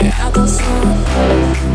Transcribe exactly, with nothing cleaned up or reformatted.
Это сон.